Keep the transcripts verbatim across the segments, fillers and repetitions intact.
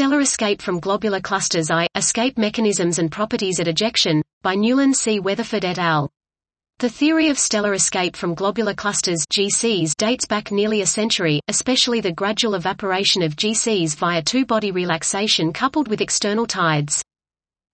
Stellar Escape from Globular Clusters I, Escape Mechanisms and Properties at Ejection, by Newlin C. Weatherford et al. The theory of stellar escape from globular clusters G Cs dates back nearly a century, especially the gradual evaporation of G Cs via two-body relaxation coupled with external tides.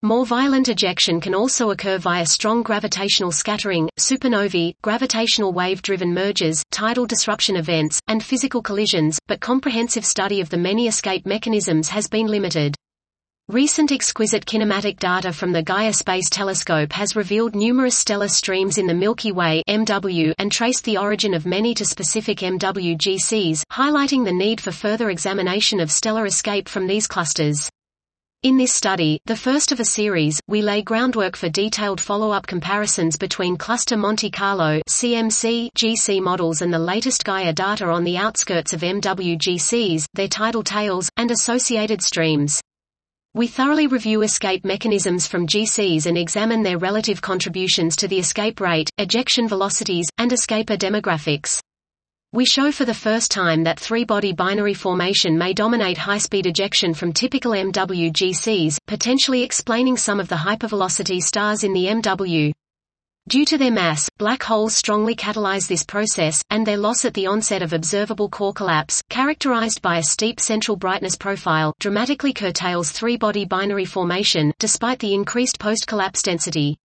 More violent ejection can also occur via strong gravitational scattering, supernovae, gravitational wave-driven mergers, tidal disruption events, and physical collisions, but comprehensive study of the many escape mechanisms has been limited. Recent exquisite kinematic data from the Gaia Space Telescope has revealed numerous stellar streams in the Milky Way (M W) and traced the origin of many to specific M W G Cs, highlighting the need for further examination of stellar escape from these clusters. In this study, the first of a series, we lay groundwork for detailed follow-up comparisons between Cluster Monte Carlo (C M C) G C models and the latest Gaia data on the outskirts of M W G Cs, their tidal tails, and associated streams. We thoroughly review escape mechanisms from G Cs and examine their relative contributions to the escape rate, ejection velocities, and escaper demographics. We show for the first time that three-body binary formation may dominate high-speed ejection from typical M W G Cs, potentially explaining some of the hypervelocity stars in the M W. Due to their mass, black holes strongly catalyze this process, and their loss at the onset of observable core collapse, characterized by a steep central brightness profile, dramatically curtails three-body binary formation, despite the increased post-collapse density.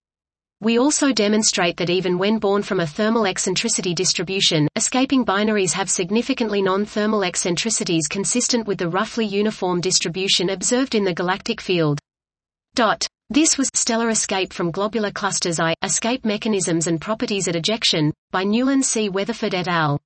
We also demonstrate that even when born from a thermal eccentricity distribution, escaping binaries have significantly non-thermal eccentricities consistent with the roughly uniform distribution observed in the galactic field. Dot. This was Stellar Escape from Globular Clusters I, Escape Mechanisms and Properties at Ejection, by Newlin C. Weatherford et al.